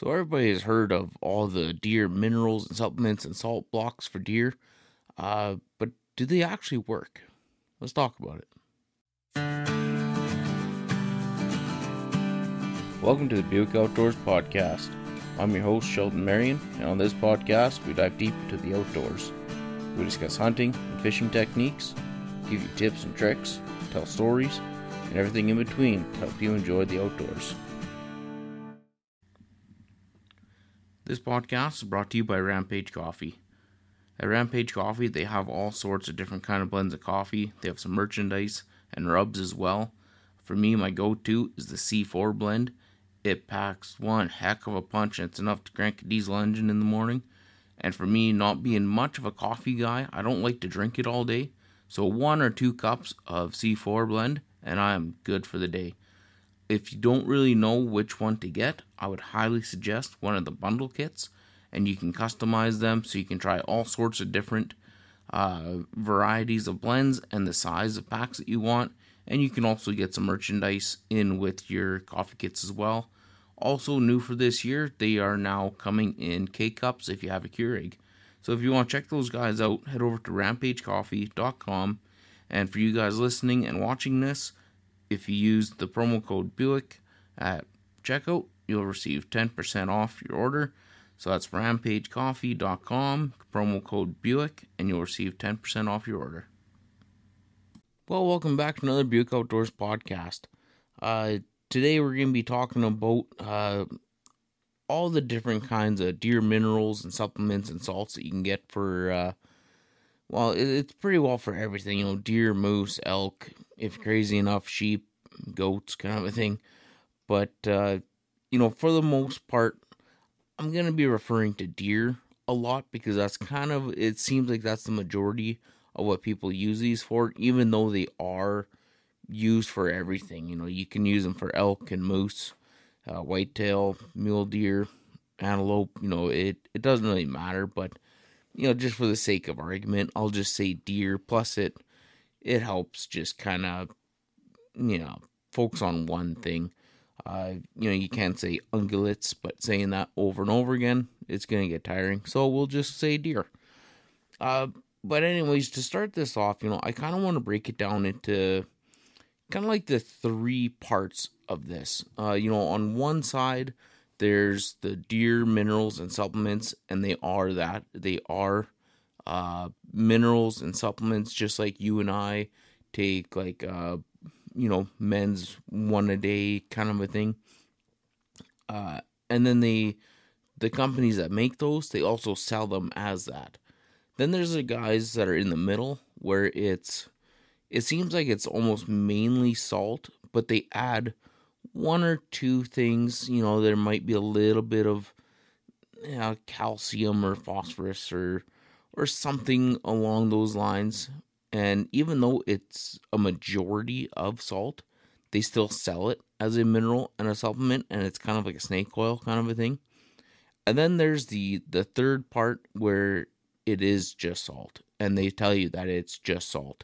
So everybody has heard of all the deer minerals and supplements and salt blocks for deer, but do they actually work? Let's talk about it. Welcome to the Buck Outdoors podcast. I'm your host, Sheldon Marion, and on this podcast, we dive deep into the outdoors. We discuss hunting and fishing techniques, give you tips and tricks, tell stories, and everything in between to help you enjoy the outdoors. This podcast is brought to you by Rampage Coffee. At Rampage Coffee, they have all sorts of different kind of blends of coffee. They have some merchandise and rubs as well. For me, my go-to is the C4 blend. It packs one heck of a punch, and it's enough to crank a diesel engine in the morning. And for me, not being much of a coffee guy, I don't like to drink it all day. So 1 or 2 cups of C4 blend, and I am good for the day. If you don't really know which one to get, I would highly suggest one of the bundle kits. And you can customize them so you can try all sorts of different varieties of blends and the size of packs that you want. And you can also get some merchandise in with your coffee kits as well. Also new for this year, they are now coming in K-Cups if you have a Keurig. So if you want to check those guys out, head over to rampagecoffee.com. And for you guys listening and watching this, if you use the promo code Buick at checkout, you'll receive 10% off your order. So that's rampagecoffee.com, promo code Buick, and you'll receive 10% off your order. Well, welcome back to another Buick Outdoors podcast. Today we're going to be talking about all the different kinds of deer minerals and supplements and salts that you can get for, it's pretty well for everything, deer, moose, elk, if crazy enough, sheep, goats, kind of a thing. But, for the most part, I'm going to be referring to deer a lot because it seems like that's the majority of what people use these for, even though they are used for everything. You can use them for elk and moose, whitetail, mule deer, antelope, it doesn't really matter. But, just for the sake of argument, I'll just say deer. Plus it helps just kind of, focus on one thing. You can't say ungulates, but saying that over and over again, it's going to get tiring. So we'll just say deer. But anyways, to start this off, I kind of want to break it down into kind of like the 3 parts of this. On one side, there's the deer minerals and supplements, and they are that. They are minerals and supplements, just like you and I take like men's one a day kind of a thing. And then the companies that make those, they also sell them as that. Then there's the guys that are in the middle where it seems like it's almost mainly salt, but they add 1 or 2 things. There might be a little bit of calcium or phosphorus or something along those lines. And even though it's a majority of salt, they still sell it as a mineral and a supplement, and it's kind of like a snake oil kind of a thing. And then there's the third part where it is just salt, and they tell you that it's just salt.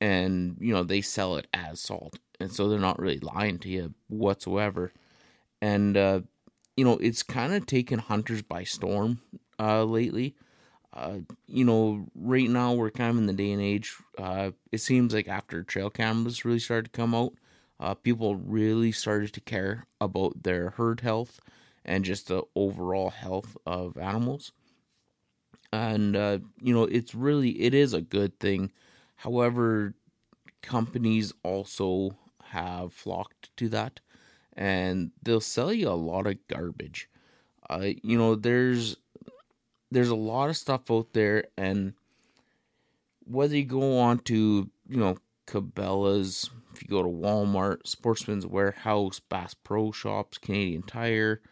And, they sell it as salt, and so they're not really lying to you whatsoever. And, it's kind of taken hunters by storm lately. Right now we're kind of in the day and age, it seems like after trail cameras really started to come out, people really started to care about their herd health and just the overall health of animals. And, it is a good thing. However, companies also have flocked to that, and they'll sell you a lot of garbage. There's a lot of stuff out there, and whether you go on to, Cabela's, if you go to Walmart, Sportsman's Warehouse, Bass Pro Shops, Canadian Tire,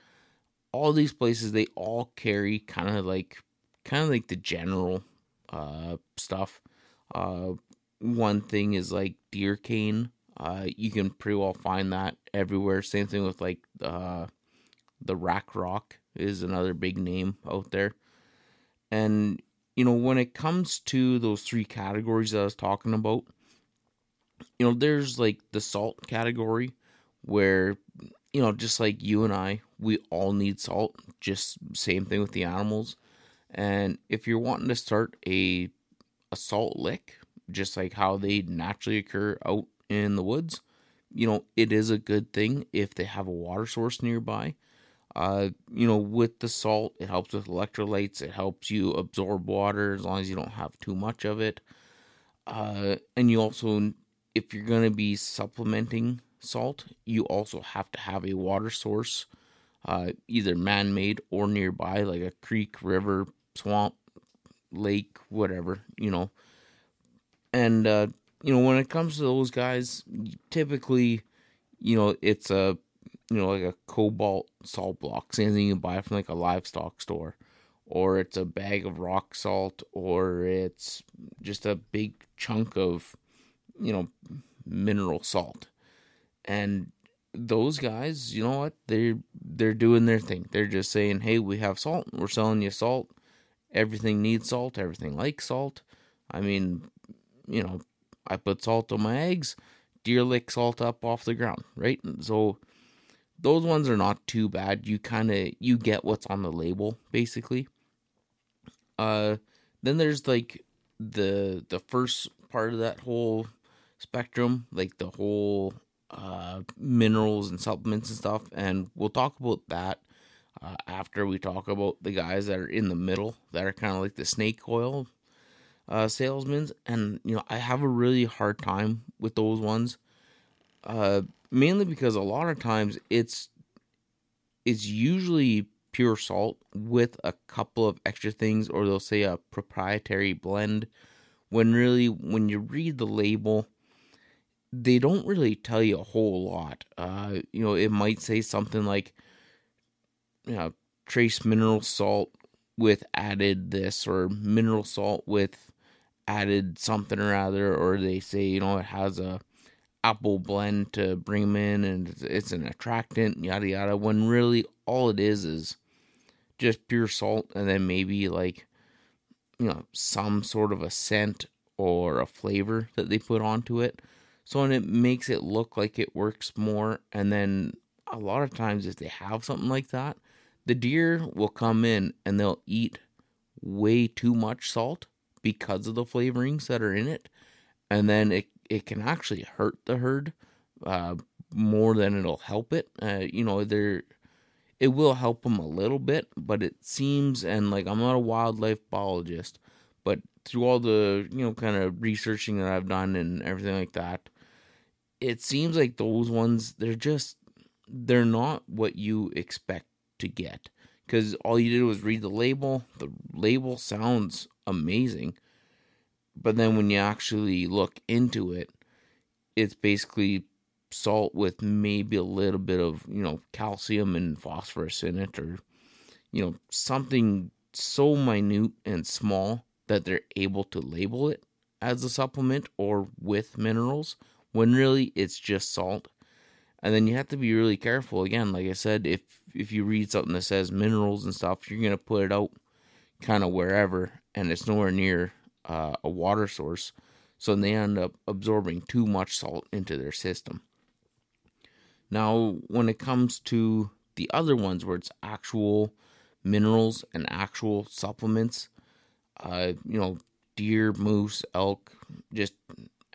all these places, they all carry kind of like the general stuff. One thing is like Deer Cane. You can pretty well find that everywhere. Same thing with like the Rack Rock is another big name out there. And, when it comes to those 3 categories that I was talking about, there's like the salt category where, you know, just like you and I, we all need salt. Just same thing with the animals. And if you're wanting to start a salt lick, just like how they naturally occur out in the woods, you know, it is a good thing if they have a water source nearby. You know, with the salt, it helps with electrolytes. It helps you absorb water as long as you don't have too much of it. And you also, if you're going to be supplementing salt, you also have to have a water source, either man-made or nearby, like a creek, river, swamp, lake, whatever, you know. And, you know, when it comes to those guys, typically, you know, it's a, you know, like a cobalt salt block, same thing you buy from like a livestock store, or it's a bag of rock salt, or it's just a big chunk of, you know, mineral salt. And those guys, you know what, they're doing their thing. They're just saying, hey, we have salt, we're selling you salt, everything needs salt, everything likes salt. I mean, you know, I put salt on my eggs, deer lick salt up off the ground, right? And so those ones are not too bad. You kind of, you get what's on the label, basically. Then there's like the first part of that whole spectrum, like the whole minerals and supplements and stuff. And we'll talk about that after we talk about the guys that are in the middle, that are kind of like the snake oil salesmen. And, you know, I have a really hard time with those ones. Mainly because a lot of times it's usually pure salt with a couple of extra things, or they'll say a proprietary blend, when really, when you read the label, they don't really tell you a whole lot. You know, it might say something like, you know, trace mineral salt with added this, or mineral salt with added something or other, or they say, you know, it has a apple blend to bring them in, and it's an attractant, yada yada, when really all it is just pure salt, and then maybe, like, you know, some sort of a scent or a flavor that they put onto it. So, and it makes it look like it works more. And then a lot of times, if they have something like that, the deer will come in and they'll eat way too much salt because of the flavorings that are in it, and then it can actually hurt the herd more than it'll help it. You know, it will help them a little bit, but it seems, and like, I'm not a wildlife biologist, but through all the, you know, kind of researching that I've done and everything like that, it seems like those ones, they're not what you expect to get. Because all you did was read the label. The label sounds amazing. But then when you actually look into it, it's basically salt with maybe a little bit of, you know, calcium and phosphorus in it, or, you know, something so minute and small that they're able to label it as a supplement or with minerals, when really it's just salt. And then you have to be really careful. Again, like I said, if you read something that says minerals and stuff, you're going to put it out kind of wherever, and it's nowhere near a water source, so they end up absorbing too much salt into their system. Now, when it comes to the other ones where it's actual minerals and actual supplements, you know, deer, moose, elk, just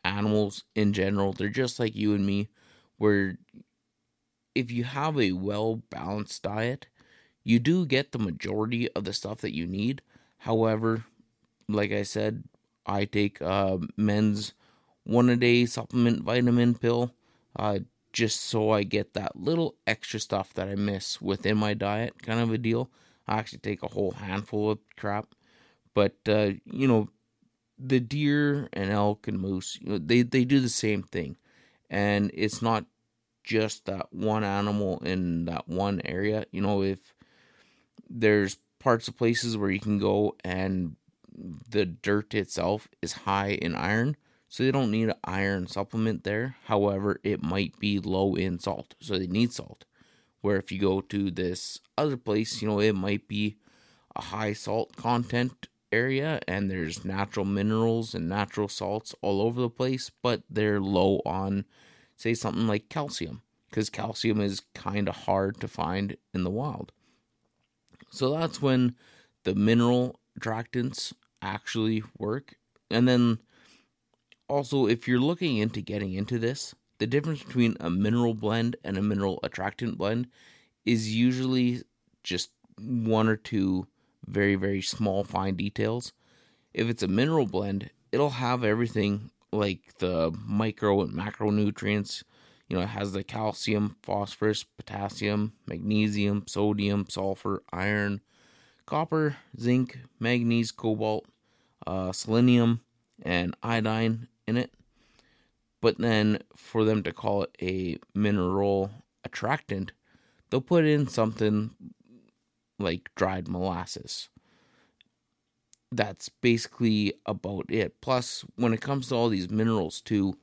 animals in general, they're just like you and me, where if you have a well-balanced diet, you do get the majority of the stuff that you need. However, like I said, I take men's one-a-day supplement vitamin pill just so I get that little extra stuff that I miss within my diet, kind of a deal. I actually take a whole handful of crap. But, you know, the deer and elk and moose, you know, they do the same thing. And it's not just that one animal in that one area. You know, if there's parts of places where you can go and the dirt itself is high in iron, so they don't need an iron supplement there. However, it might be low in salt, so they need salt. Where if you go to this other place, you know, it might be a high salt content area, and there's natural minerals and natural salts all over the place, but they're low on, say, something like calcium. because calcium is kind of hard to find in the wild. So that's when the mineral attractants actually work. And then also, if you're looking into getting into this, the difference between a mineral blend and a mineral attractant blend is usually just one or two very, very small fine details. If it's a mineral blend, it'll have everything like the micro and macronutrients. You know, it has the calcium, phosphorus, potassium, magnesium, sodium, sulfur, iron, copper, zinc, manganese, cobalt, selenium, and iodine in it. But then for them to call it a mineral attractant, they'll put in something like dried molasses. That's basically about it. Plus, when it comes to all these minerals too,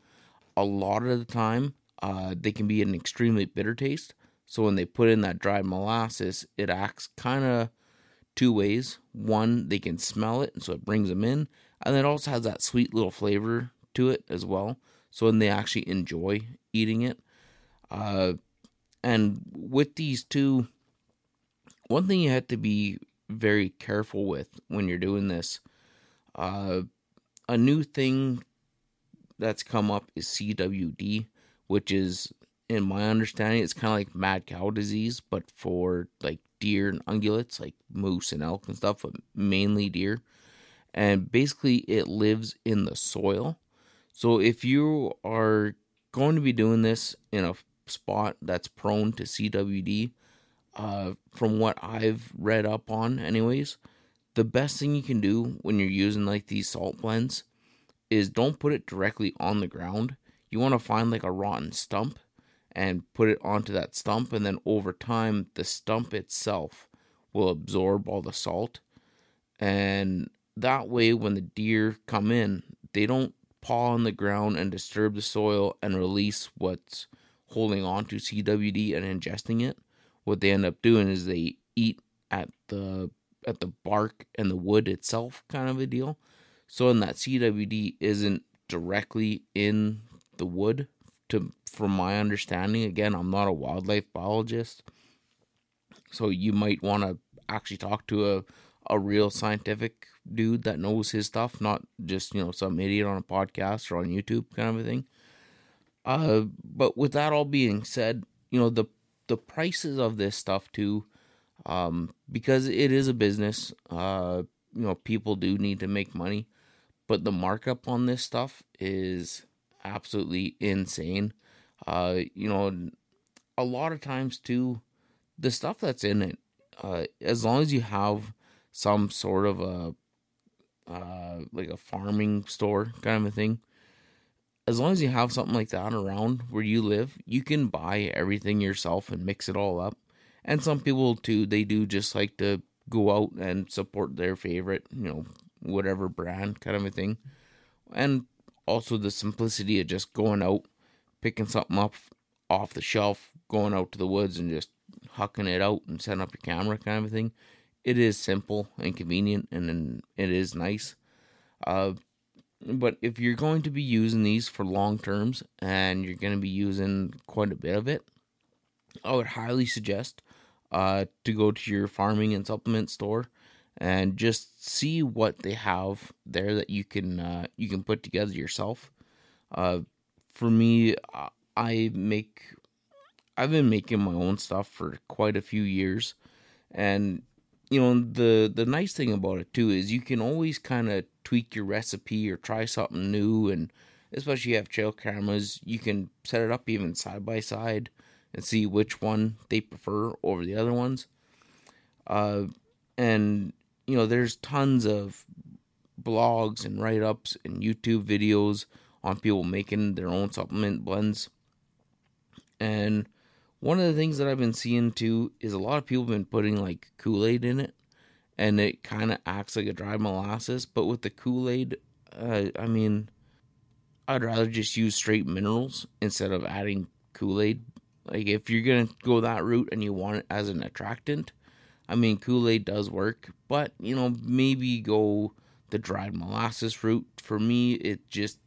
a lot of the time they can be an extremely bitter taste. So when they put in that dried molasses, it acts kind of two ways. One, they can smell it, and so it brings them in. And it also has that sweet little flavor to it as well. So when they actually enjoy eating it. And with these two, one thing you have to be very careful with when you're doing this. A new thing that's come up is CWD, which is, in my understanding, it's kind of like mad cow disease, but for like deer and ungulates, like moose and elk and stuff, but mainly deer. And basically it lives in the soil. So if you are going to be doing this in a spot that's prone to CWD, from what I've read up on anyways, the best thing you can do when you're using like these salt blends is don't put it directly on the ground. You want to find like a rotten stump and put it onto that stump, and then over time the stump itself will absorb all the salt, and that way when the deer come in, they don't paw on the ground and disturb the soil and release what's holding on to CWD and ingesting it. What they end up doing is they eat at the bark and the wood itself, kind of a deal. So in that CWD isn't directly in the wood, from my understanding. Again, I'm not a wildlife biologist, so you might want to actually talk to a real scientific dude that knows his stuff, not just, you know, some idiot on a podcast or on YouTube kind of a thing. But with that all being said, you know, the prices of this stuff too, because it is a business, you know, people do need to make money, but the markup on this stuff is absolutely insane. You know, a lot of times too, the stuff that's in it, as long as you have some sort of like a farming store kind of a thing, as long as you have something like that around where you live, you can buy everything yourself and mix it all up. And some people too, they do just like to go out and support their favorite, you know, whatever brand kind of a thing. And also the simplicity of just going out, picking something up off the shelf, going out to the woods and just hucking it out and setting up your camera kind of a thing. It is simple and convenient, and it is nice. But if you're going to be using these for long terms and you're going to be using quite a bit of it, I would highly suggest to go to your farming and supplement store and just see what they have there that you can put together yourself. For me, I've been making my own stuff for quite a few years, and you know, the nice thing about it too is you can always kind of tweak your recipe or try something new, and especially if you have trail cameras, you can set it up even side by side and see which one they prefer over the other ones. And you know, there's tons of blogs and write-ups and YouTube videos on people making their own supplement blends. And one of the things that I've been seeing too is a lot of people have been putting like Kool-Aid in it, and it kind of acts like a dried molasses. But with the Kool-Aid, I mean, I'd rather just use straight minerals instead of adding Kool-Aid. Like if you're going to go that route and you want it as an attractant, I mean, Kool-Aid does work, but you know, maybe go the dried molasses route. For me, it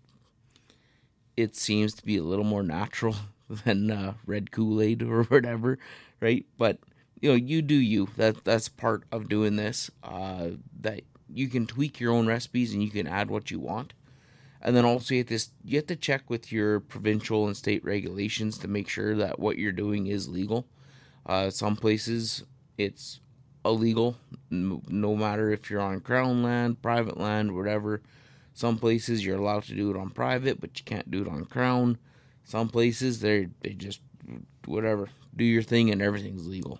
seems to be a little more natural than red Kool-Aid or whatever, right? But, you know, you do you. That's part of doing this, that you can tweak your own recipes and you can add what you want. And then also you have to check with your provincial and state regulations to make sure that what you're doing is legal. Some places it's illegal, no matter if you're on crown land, private land, whatever. Some places you're allowed to do it on private, but you can't do it on crown. Some places they just, whatever, do your thing and everything's legal.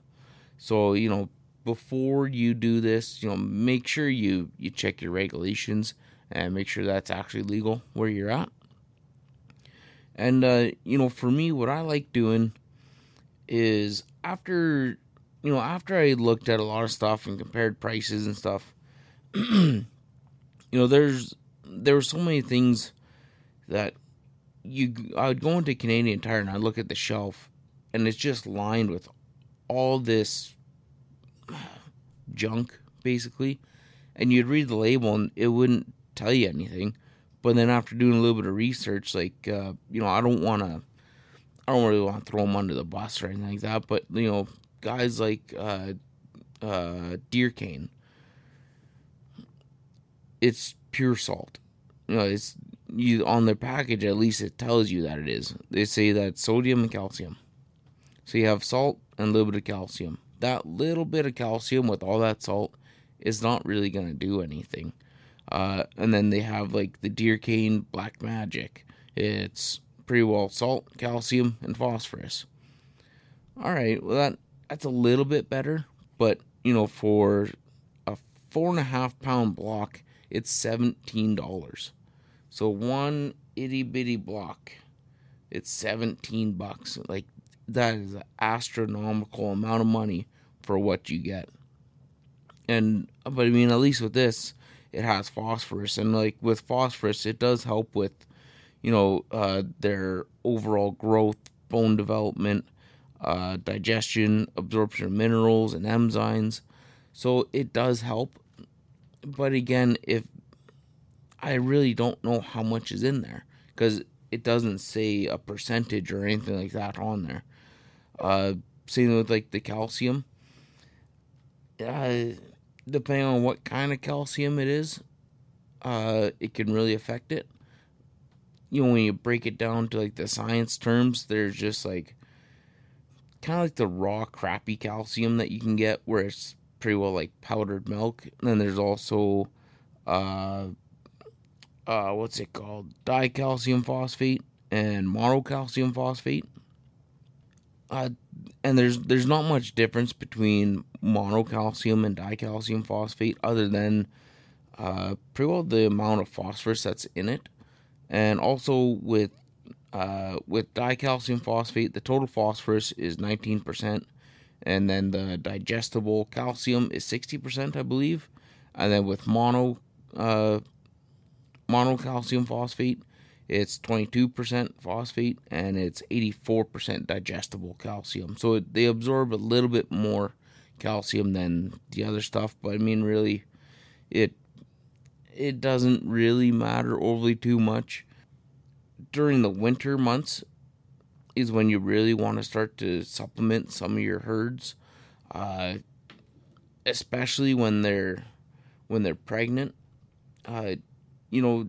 So, you know, before you do this, you know, make sure you check your regulations and make sure that's actually legal where you're at. And, you know, for me, what I like doing is after I looked at a lot of stuff and compared prices and stuff, you know, there were so many things that I would go into Canadian Tire and I'd look at the shelf and it's just lined with all this junk, basically. And you'd read the label and it wouldn't tell you anything. But then after doing a little bit of research, like, you know, I don't really want to throw them under the bus or anything like that. But, you know, guys like Deer Cane, it's pure salt. You know, on their package, at least it tells you that it is. They say that sodium and calcium. So you have salt and a little bit of calcium. That little bit of calcium with all that salt is not really going to do anything. And then they have, like, the Deer Cane Black Magic. It's pretty well salt, calcium, and phosphorus. All right, well, that's a little bit better. But, you know, for a 4.5-pound block, it's $17. So one itty-bitty block, it's $17. Like, that is an astronomical amount of money for what you get. But I mean, at least with this, it has phosphorus, and like with phosphorus, it does help with, you know, their overall growth, bone development, digestion, absorption of minerals and enzymes. So it does help. But again, if I really don't know how much is in there, because it doesn't say a percentage or anything like that on there. Same with like the calcium. Depending on what kind of calcium it is, it can really affect it. You know, when you break it down to like the science terms, there's just like kind of like the raw crappy calcium that you can get where it's pretty well like powdered milk. And then there's also what's it called? Dicalcium phosphate and monocalcium phosphate. And there's not much difference between monocalcium and dicalcium phosphate other than pretty well the amount of phosphorus that's in it. And also with dicalcium phosphate, the total phosphorus is 19%, and then the digestible calcium is 60%, I believe. And then with monocalcium phosphate, it's 22% phosphate, and it's 84% digestible calcium. So they absorb a little bit more calcium than the other stuff. But, I mean, really, it doesn't really matter overly too much. During the winter months is when you really want to start to supplement some of your herds, especially when they're pregnant. You know,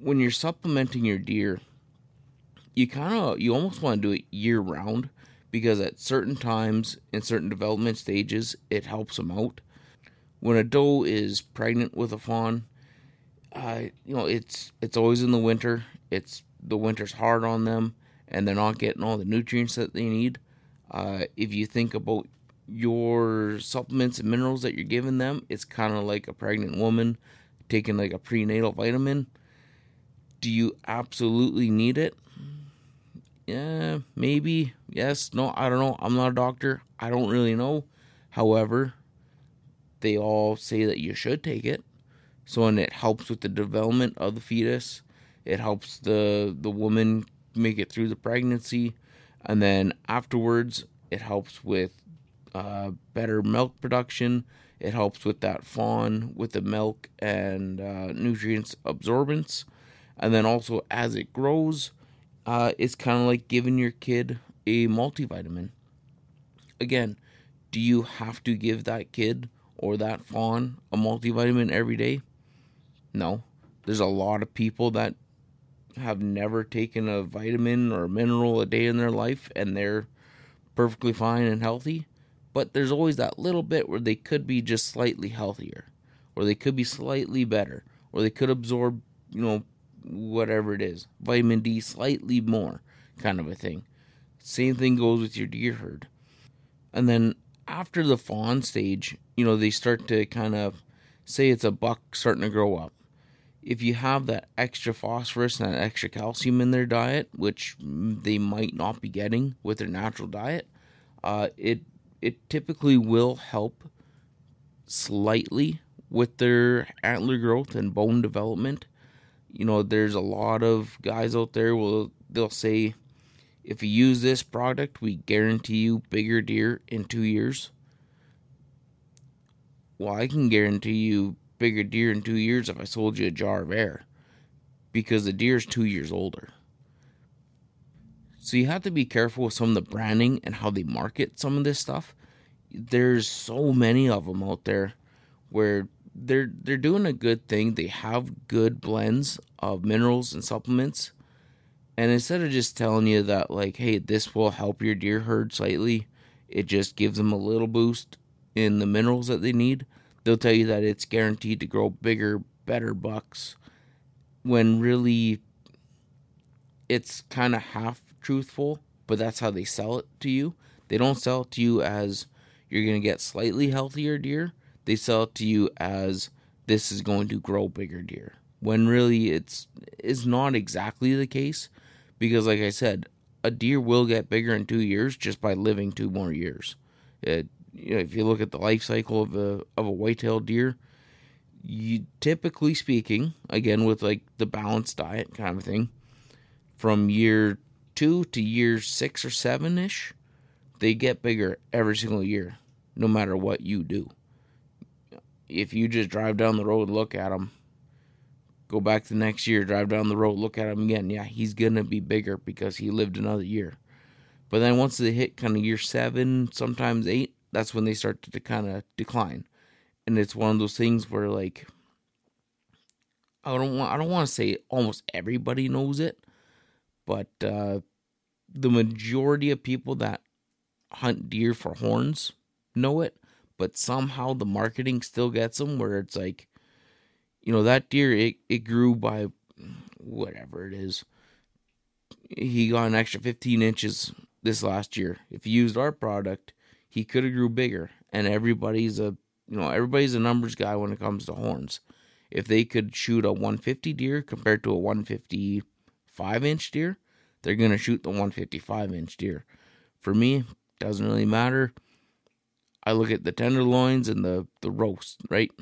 when you're supplementing your deer, you almost want to do it year round, because at certain times in certain development stages, it helps them out. When a doe is pregnant with a fawn, you know, it's always in the winter. The winter's hard on them, and they're not getting all the nutrients that they need. If you think about your supplements and minerals that you're giving them, it's kind of like a pregnant woman taking like a prenatal vitamin. Do you absolutely need it? Yeah, maybe. Yes, no, I don't know. I'm not a doctor. I don't really know. However, they all say that you should take it. So, and it helps with the development of the fetus. It helps the woman make it through the pregnancy. And then afterwards, it helps with better milk production. It helps with that fawn, with the milk and nutrients absorbance. And then also as it grows, It's kind of like giving your kid a multivitamin. Again, do you have to give that kid or that fawn a multivitamin every day? No. There's a lot of people that have never taken a vitamin or a mineral a day in their life, and they're perfectly fine and healthy. But there's always that little bit where they could be just slightly healthier, or they could be slightly better, or they could absorb, whatever it is, vitamin D slightly more, kind of a thing. Same thing goes with your deer herd. And then after the fawn stage, they start to kind of, say it's a buck starting to grow up. If you have that extra phosphorus and that extra calcium in their diet, which they might not be getting with their natural diet, it typically will help slightly with their antler growth and bone development. There's a lot of guys out there they'll say, if you use this product, we guarantee you bigger deer in 2 years. Well, I can guarantee you bigger deer in 2 years if I sold you a jar of air, because the deer's 2 years older. So you have to be careful with some of the branding and how they market some of this stuff. There's so many of them out there where they're doing a good thing. They have good blends of minerals and supplements. And instead of just telling you that, like, hey, this will help your deer herd slightly, it just gives them a little boost in the minerals that they need, they'll tell you that it's guaranteed to grow bigger, better bucks, when really it's kind of half truthful, but that's how they sell it to you. They don't sell it to you as you're going to get slightly healthier deer. They sell it to you as this is going to grow bigger deer, when really it's not exactly the case, because like I said, a deer will get bigger in 2 years just by living 2 more years. If you look at the life cycle of a white-tailed deer, you typically speaking, again with like the balanced diet kind of thing, from year 2 to year 6 or 7-ish, they get bigger every single year, no matter what you do. If you just drive down the road, look at them, go back the next year, drive down the road, look at him again, yeah, he's going to be bigger because he lived another year. But then once they hit kind of year 7, sometimes 8, that's when they start to kind of decline. And it's one of those things where, like, I don't want to say almost everybody knows it, but the majority of people that hunt deer for horns know it. But somehow the marketing still gets them where it's like, that deer, it grew by whatever it is. He got an extra 15 inches this last year. If he used our product, he could have grew bigger. And everybody's a numbers guy when it comes to horns. If they could shoot a 150 deer compared to a 155 inch deer, they're going to shoot the 155 inch deer. For me, doesn't really matter. I look at the tenderloins and the roast, right?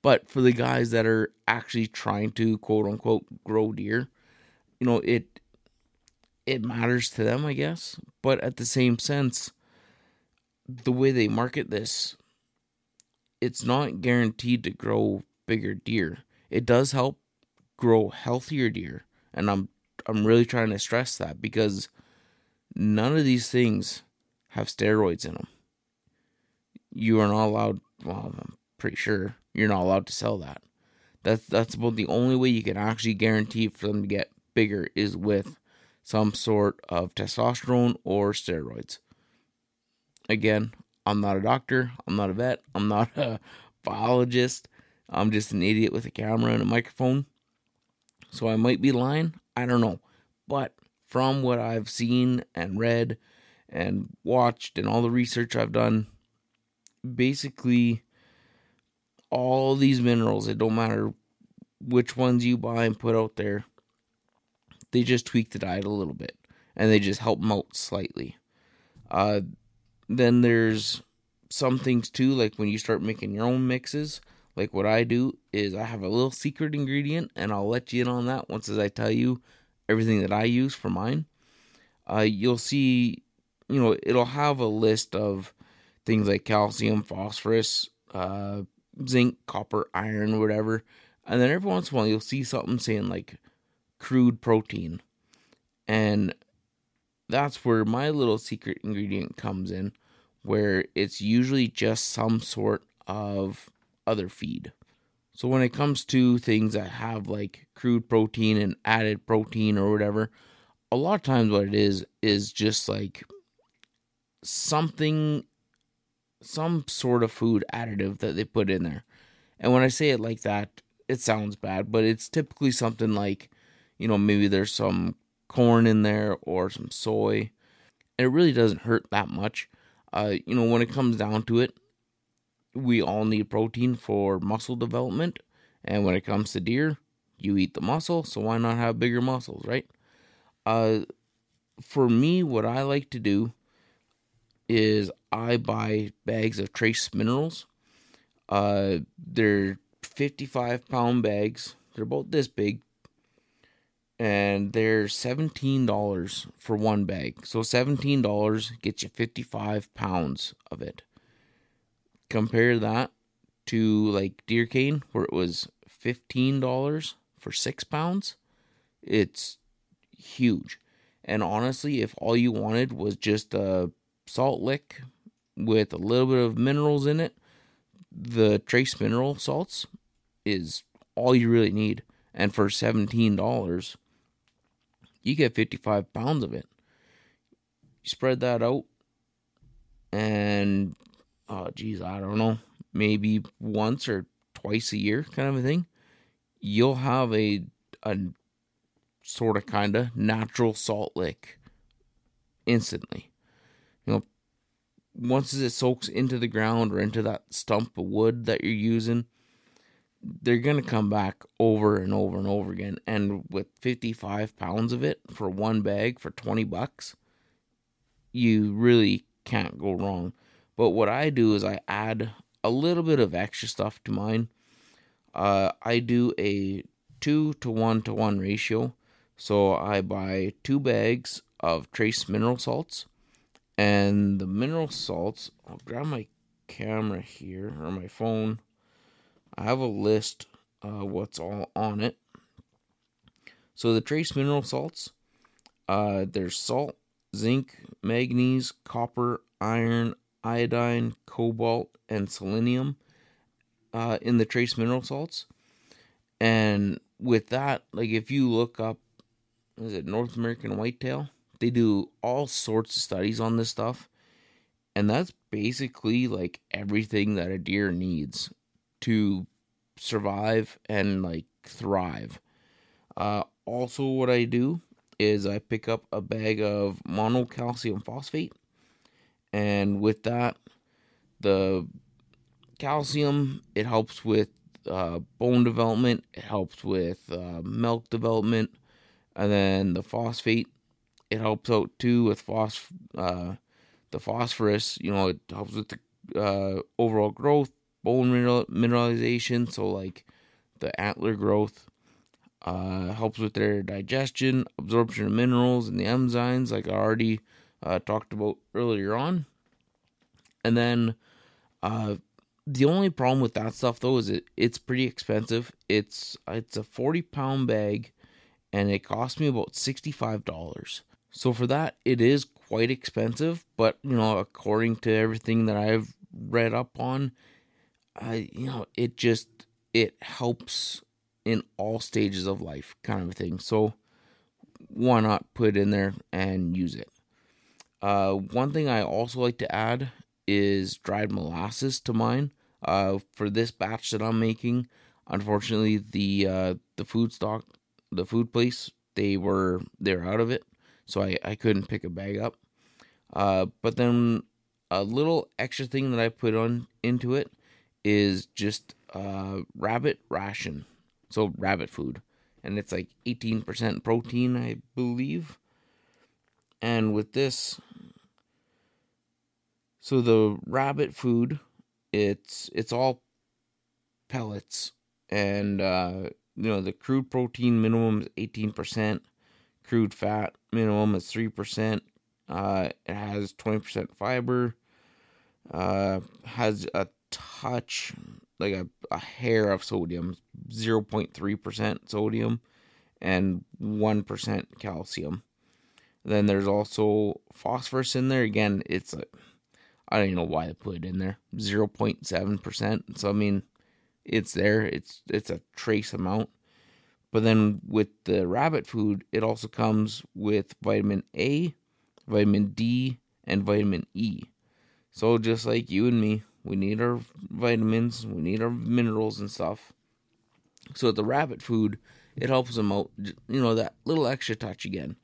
But for the guys that are actually trying to, quote unquote, grow deer, it matters to them, I guess. But at the same sense, the way they market this, it's not guaranteed to grow bigger deer. It does help grow healthier deer. And I'm really trying to stress that, because none of these things have steroids in them. You are not allowed, well, I'm pretty sure you're not allowed to sell that. That's about the only way you can actually guarantee for them to get bigger, is with some sort of testosterone or steroids. Again, I'm not a doctor, I'm not a vet, I'm not a biologist, I'm just an idiot with a camera and a microphone. So I might be lying, I don't know. But from what I've seen and read and watched and all the research I've done, basically all these minerals, it don't matter which ones you buy and put out there, they just tweak the diet a little bit, and they just help melt slightly. Then there's some things too, like when you start making your own mixes, like what I do is I have a little secret ingredient, and I'll let you in on that once as I tell you everything that I use for mine. You'll see, it'll have a list of things like calcium, phosphorus, zinc, copper, iron, whatever. And then every once in a while, you'll see something saying like crude protein And that's where my little secret ingredient comes in, where it's usually just some sort of other feed. So when it comes to things that have like crude protein and added protein or whatever, a lot of times what it is just like something, some sort of food additive that they put in there. And when I say it like that, it sounds bad, but it's typically something like, you know, maybe there's some corn in there or some soy. And it really doesn't hurt that much. You know, when it comes down to it, we all need protein for muscle development. And when it comes to deer, you eat the muscle, so why not have bigger muscles, right? For me, what I like to do is I buy bags of trace minerals. They're 55-pound bags. They're about this big. And they're $17 for one bag. So $17 gets you 55 pounds of it. Compare that to like Deer Cane, where it was $15 for 6 pounds. It's huge. And honestly, if all you wanted was just a salt lick with a little bit of minerals in it, the trace mineral salts is all you really need. And for $17, you get 55 pounds of it. You spread that out, and oh geez, I don't know, maybe once or twice a year kind of a thing, you'll have a sort of kind of natural salt lick instantly. You know, once it soaks into the ground or into that stump of wood that you're using, they're going to come back over and over and over again. And with 55 pounds of it for one bag for $20, you really can't go wrong. But what I do is I add a little bit of extra stuff to mine. I do a 2-to-1-to-1 ratio. So I buy 2 bags of trace mineral salts. And the mineral salts, I'll grab my camera here, or my phone. I have a list of what's all on it. So the trace mineral salts, there's salt, zinc, manganese, copper, iron, iodine, cobalt, and selenium in the trace mineral salts. And with that, like if you look up, is it North American whitetail? They do all sorts of studies on this stuff. And that's basically like everything that a deer needs to survive and like thrive. Also what I do is I pick up a bag of monocalcium phosphate. And with that, the calcium, it helps with bone development. It helps with milk development. And then the phosphate, it helps out too with the phosphorus. You know, it helps with the overall growth, bone mineralization, so like the antler growth, helps with their digestion, absorption of minerals and the enzymes, like I already talked about earlier on. And then the only problem with that stuff though is it's pretty expensive. It's a 40-pound bag, and it cost me about $65. So for that, it is quite expensive. But you know, according to everything that I've read up on, you know, it helps in all stages of life kind of a thing. So why not put it in there and use it? One thing I also like to add is dried molasses to mine. For this batch that I'm making, unfortunately, the food stock, the food place, they're out of it. So I couldn't pick a bag up. But then a little extra thing that I put on into it is just rabbit ration, so rabbit food, and it's like 18% protein, I believe. And with this, so the rabbit food, it's all pellets, and you know, the crude protein minimum is 18%, crude fat minimum is 3%. It has 20% fiber, has a touch, like a hair of sodium, 0.3% sodium and 1% calcium. Then there's also phosphorus in there. Again, it's like, I don't even know why they put it in there. 0.7%. So, I mean, it's there. It's a trace amount. But then with the rabbit food, it also comes with vitamin A, vitamin D, and vitamin E. So just like you and me, we need our vitamins, we need our minerals and stuff. So with the rabbit food, it helps them out, you know, that little extra touch again.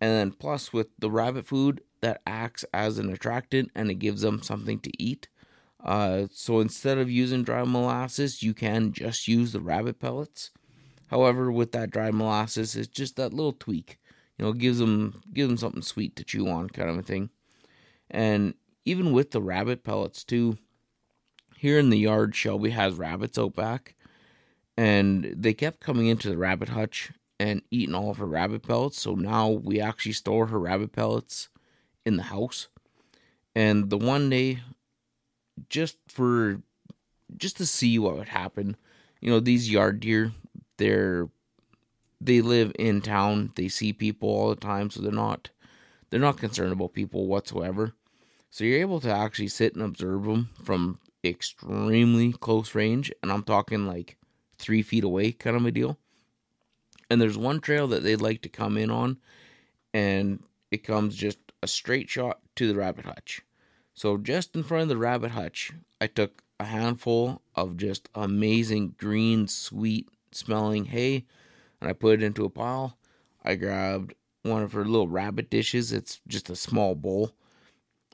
And then plus with the rabbit food, that acts as an attractant and it gives them something to eat. So instead of using dry molasses, you can just use the rabbit pellets. However, with that dry molasses, it's just that little tweak. You know, gives them something sweet to chew on, kind of a thing. And even with the rabbit pellets too, here in the yard, Shelby has rabbits out back. And they kept coming into the rabbit hutch and eating all of her rabbit pellets. So now we actually store her rabbit pellets in the house. And the one day, just to see what would happen, you know, these yard deer, They live in town. They see people all the time, so they're not concerned about people whatsoever. So you're able to actually sit and observe them from extremely close range, and I'm talking like 3 feet away, kind of a deal. And there's one trail that they'd like to come in on, and it comes just a straight shot to the rabbit hutch. So just in front of the rabbit hutch, I took a handful of just amazing green, sweet smelling hay, and I put it into a pile. I grabbed one of her little rabbit dishes. It's just a small bowl,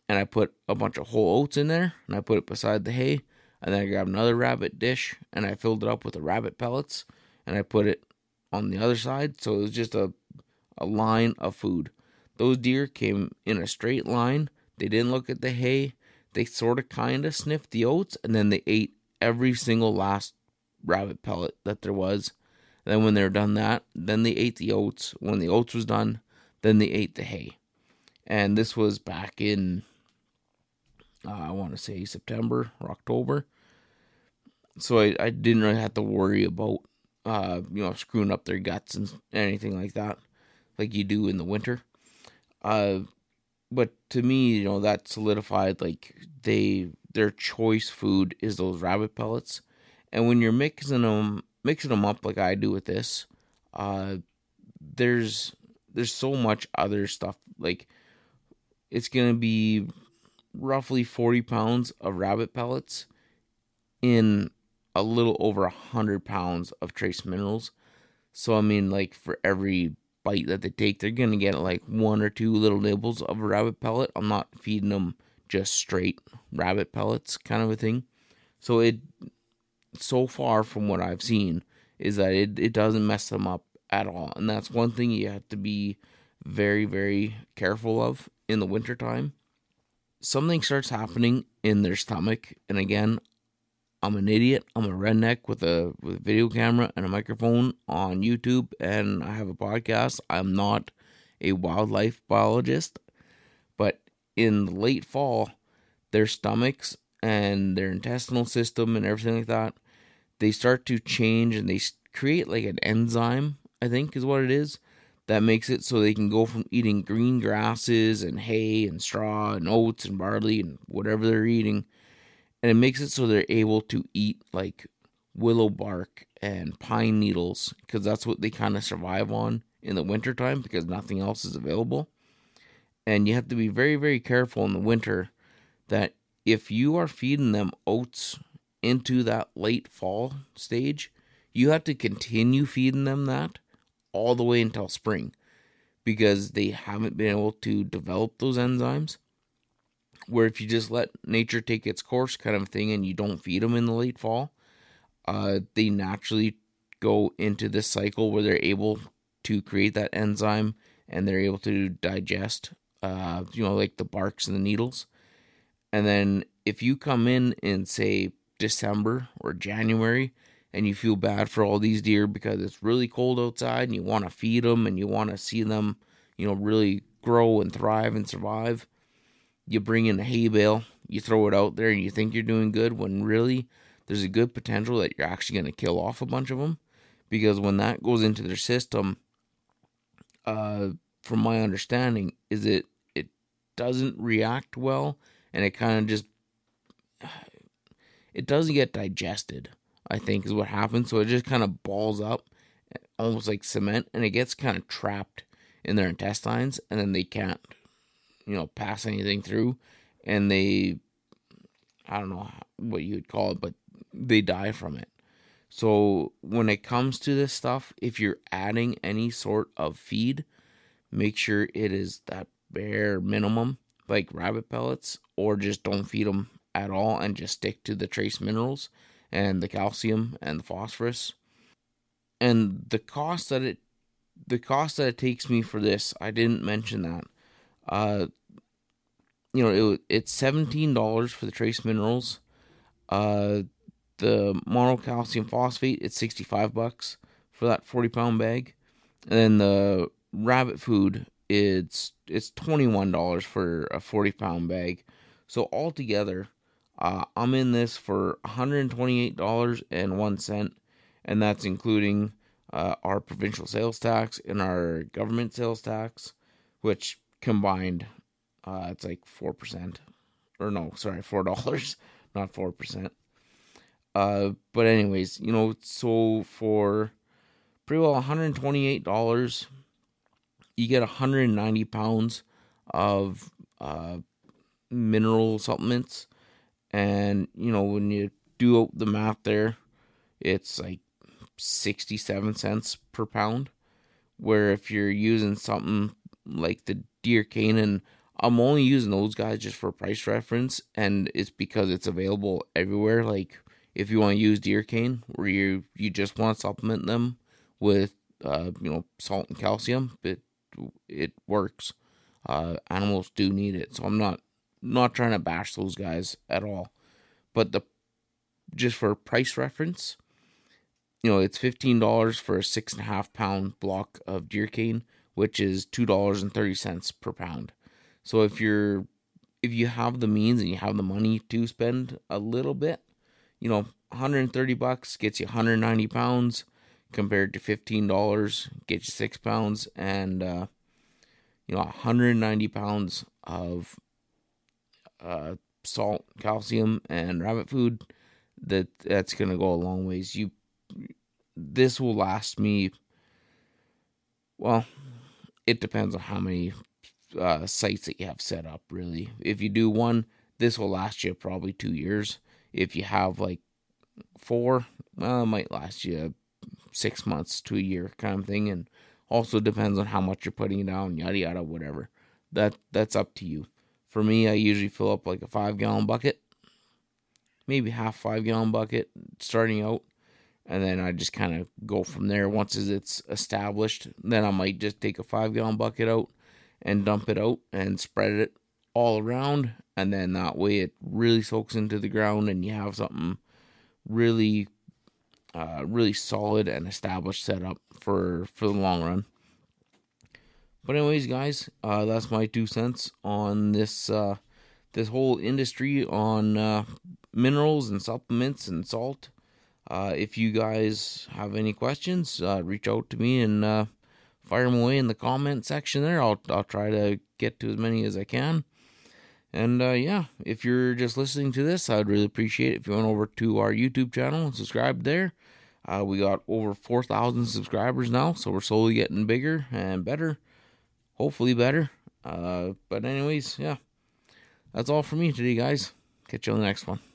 and I put a bunch of whole oats in there, and I put it beside the hay. And then I grabbed another rabbit dish, and I filled it up with the rabbit pellets, and I put it on the other side. So it was just a line of food. Those deer came in a straight line. They didn't look at the hay. They sort of kind of sniffed the oats, and then they ate every single last rabbit pellet that there was. And then when they were done that, then they ate the oats. When the oats was done, then they ate the hay. And this was back in, I want to say September or October. So I didn't really have to worry about, screwing up their guts and anything like that, like you do in the winter. But to me, you know, that solidified, like, their choice food is those rabbit pellets. And when you're mixing them up like I do with this, there's so much other stuff. Like, it's going to be roughly 40 pounds of rabbit pellets in a little over 100 pounds of trace minerals. So, I mean, like, for every bite that they take, they're going to get, like, one or two little nibbles of a rabbit pellet. I'm not feeding them just straight rabbit pellets, kind of a thing. So so far from what I've seen is that it doesn't mess them up at all. And that's one thing you have to be very, very careful of in the wintertime. Something starts happening in their stomach. And again, I'm an idiot. I'm a redneck with a video camera and a microphone on YouTube. And I have a podcast. I'm not a wildlife biologist. But in the late fall, their stomachs and their intestinal system and everything like that, they start to change, and they create like an enzyme, I think is what it is, that makes it so they can go from eating green grasses and hay and straw and oats and barley and whatever they're eating, and it makes it so they're able to eat like willow bark and pine needles, because that's what they kind of survive on in the wintertime, because nothing else is available. And you have to be very, very careful in the winter that if you are feeding them oats into that late fall stage, you have to continue feeding them that all the way until spring, because they haven't been able to develop those enzymes. Where if you just let nature take its course, kind of thing, and you don't feed them in the late fall, they naturally go into this cycle where they're able to create that enzyme and they're able to digest, like the barks and the needles. And then if you come in, say, December or January, and you feel bad for all these deer because it's really cold outside and you want to feed them and you want to see them, you know, really grow and thrive and survive, you bring in a hay bale, you throw it out there, and you think you're doing good when really there's a good potential that you're actually going to kill off a bunch of them. Because when that goes into their system, from my understanding, is it doesn't react well, and it kind of just, it doesn't get digested, I think is what happens. So it just kind of balls up, almost like cement, and it gets kind of trapped in their intestines, and then they can't, you know, pass anything through, and they, I don't know what you would call it, but they die from it. So when it comes to this stuff, if you're adding any sort of feed, make sure it is that bare minimum, like rabbit pellets, or just don't feed them at all and just stick to the trace minerals and the calcium and the phosphorus. And the cost that it takes me for this, I didn't mention that. You know, it's $17 for the trace minerals. The monocalcium phosphate, it's $65 for that 40-pound bag. And then the rabbit food, it's $21 for a 40-pound bag. So altogether, I'm in this for $128.01, and that's including our provincial sales tax and our government sales tax, which combined, it's like 4%. Or no, sorry, $4, not 4%. But anyways, you know, so for pretty well $128, you get 190 pounds of mineral supplements. And, you know, when you do the math there, it's like 67 cents per pound. Where if you're using something like the Deer Cane, and I'm only using those guys just for price reference, and it's because it's available everywhere. Like, if you want to use Deer Cane, where you just want to supplement them with, you know, salt and calcium, it works. Animals do need it, so I'm not trying to bash those guys at all. But just for price reference, you know, it's $15 for a 6.5-pound block of Deer Cane, which is $2.30 per pound. So if you have the means and you have the money to spend a little bit, you know, $130 gets you 190 pounds compared to $15 gets you 6 pounds, and, you know, 190 pounds of salt, calcium, and rabbit food, that's going to go a long ways. This will last me, well, it depends on how many sites that you have set up, really. If you do one, this will last you probably 2 years. If you have like 4, well, it might last you 6 months to a year kind of thing. And also depends on how much you're putting down, yada, yada, whatever. That's up to you. For me, I usually fill up like a 5-gallon bucket, maybe half 5-gallon bucket starting out. And then I just kind of go from there. Once it's established, then I might just take a 5-gallon bucket out and dump it out and spread it all around. And then that way it really soaks into the ground and you have something really, really solid and established setup for the long run. But anyways, guys, that's my 2 cents on this whole industry on minerals and supplements and salt. If you guys have any questions, reach out to me and fire them away in the comment section there. I'll try to get to as many as I can. And, yeah, if you're just listening to this, I'd really appreciate it if you went over to our YouTube channel and subscribed there. We got over 4,000 subscribers now, so we're slowly getting bigger and better. Hopefully better. But anyways, yeah. That's all for me today, guys. Catch you on the next one.